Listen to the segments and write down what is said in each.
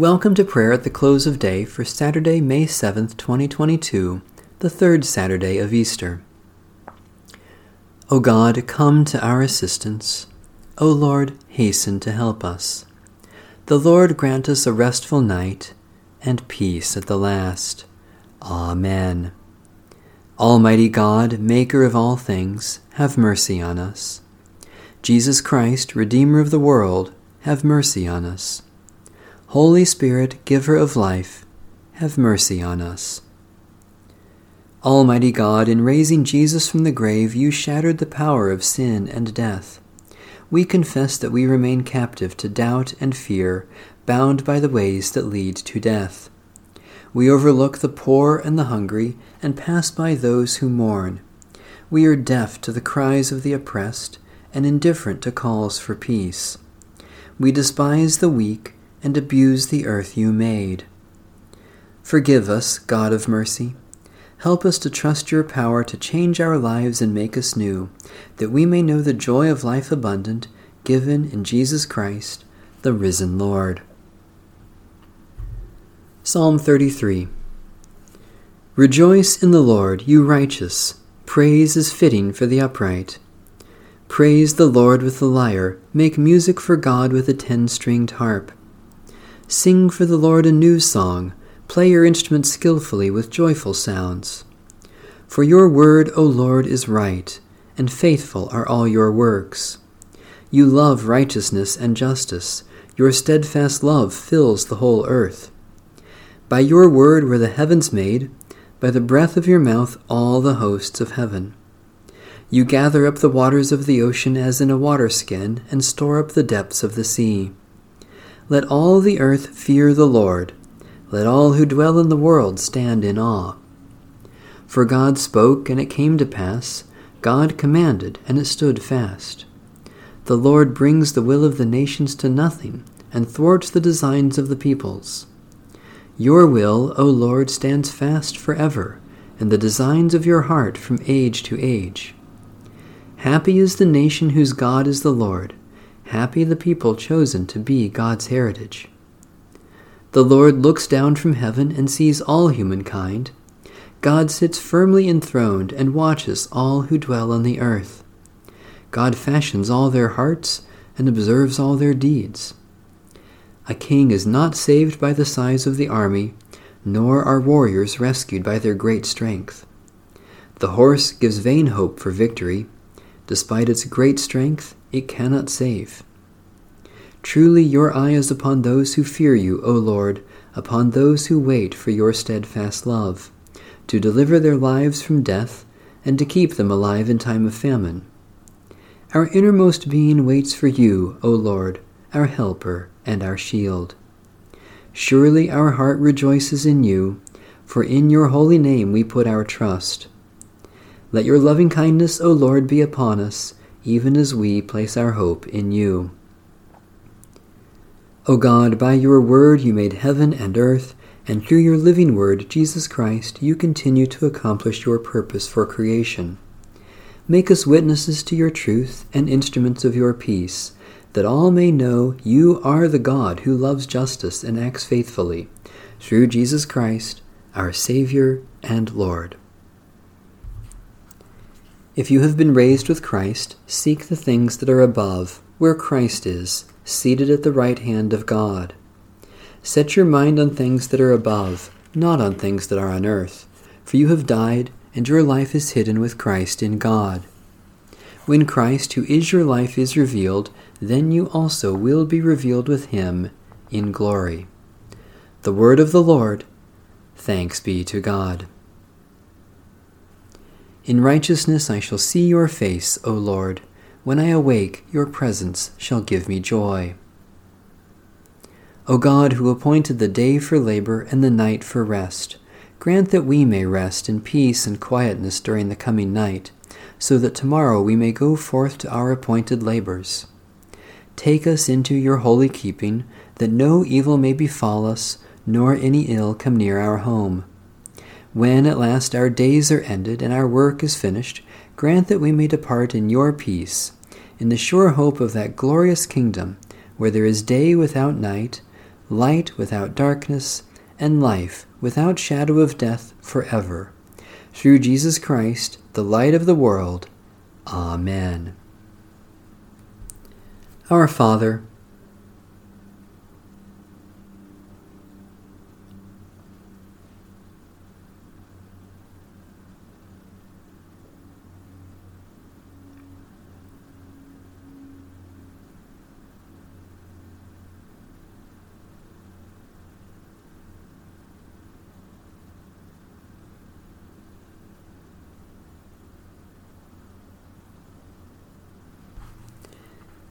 Welcome to prayer at the close of day for Saturday, May 7th, 2022, the third Saturday of Easter. O God, come to our assistance. O Lord, hasten to help us. The Lord grant us a restful night and peace at the last. Amen. Almighty God, maker of all things, have mercy on us. Jesus Christ, Redeemer of the world, have mercy on us. Holy Spirit, giver of life, have mercy on us. Almighty God, in raising Jesus from the grave, you shattered the power of sin and death. We confess that we remain captive to doubt and fear, bound by the ways that lead to death. We overlook the poor and the hungry, and pass by those who mourn. We are deaf to the cries of the oppressed, and indifferent to calls for peace. We despise the weak, and abuse the earth you made. Forgive us, God of mercy. Help us to trust your power to change our lives and make us new, that we may know the joy of life abundant, given in Jesus Christ, the risen Lord. Psalm 33. Rejoice in the Lord, you righteous. Praise is fitting for the upright. Praise the Lord with the lyre. Make music for God with a 10-stringed harp. Sing for the Lord a new song. Play your instrument skillfully with joyful sounds. For your word, O Lord, is right, and faithful are all your works. You love righteousness and justice. Your steadfast love fills the whole earth. By your word were the heavens made. By the breath of your mouth all the hosts of heaven. You gather up the waters of the ocean as in a waterskin, and store up the depths of the sea. Let all the earth fear the Lord. Let all who dwell in the world stand in awe. For God spoke, and it came to pass. God commanded, and it stood fast. The Lord brings the will of the nations to nothing, and thwarts the designs of the peoples. Your will, O Lord, stands fast forever, and the designs of your heart from age to age. Happy is the nation whose God is the Lord. Happy the people chosen to be God's heritage. The Lord looks down from heaven and sees all humankind. God sits firmly enthroned and watches all who dwell on the earth. God fashions all their hearts and observes all their deeds. A king is not saved by the size of the army, nor are warriors rescued by their great strength. The horse gives vain hope for victory. Despite its great strength, it cannot save. Truly your eye is upon those who fear you, O Lord, upon those who wait for your steadfast love, to deliver their lives from death, and to keep them alive in time of famine. Our innermost being waits for you, O Lord, our helper and our shield. Surely our heart rejoices in you, for in your holy name we put our trust. Let your loving kindness, O Lord, be upon us, even as we place our hope in you. O God, by your word you made heaven and earth, and through your living word, Jesus Christ, you continue to accomplish your purpose for creation. Make us witnesses to your truth and instruments of your peace, that all may know you are the God who loves justice and acts faithfully, through Jesus Christ, our Savior and Lord. If you have been raised with Christ, seek the things that are above, where Christ is, seated at the right hand of God. Set your mind on things that are above, not on things that are on earth, for you have died, and your life is hidden with Christ in God. When Christ, who is your life, is revealed, then you also will be revealed with him in glory. The word of the Lord. Thanks be to God. In righteousness I shall see your face, O Lord. When I awake, your presence shall give me joy. O God, who appointed the day for labor and the night for rest, grant that we may rest in peace and quietness during the coming night, so that tomorrow we may go forth to our appointed labors. Take us into your holy keeping, that no evil may befall us, nor any ill come near our home. When at last our days are ended and our work is finished, grant that we may depart in your peace, in the sure hope of that glorious kingdom, where there is day without night, light without darkness, and life without shadow of death forever. Through Jesus Christ, the light of the world. Amen. Our Father,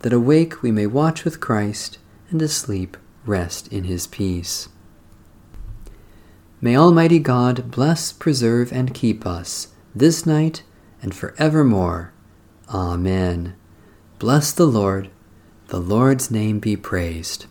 that awake we may watch with Christ, and asleep rest in his peace. May Almighty God bless, preserve, and keep us this night and forevermore. Amen. Bless the Lord. The Lord's name be praised.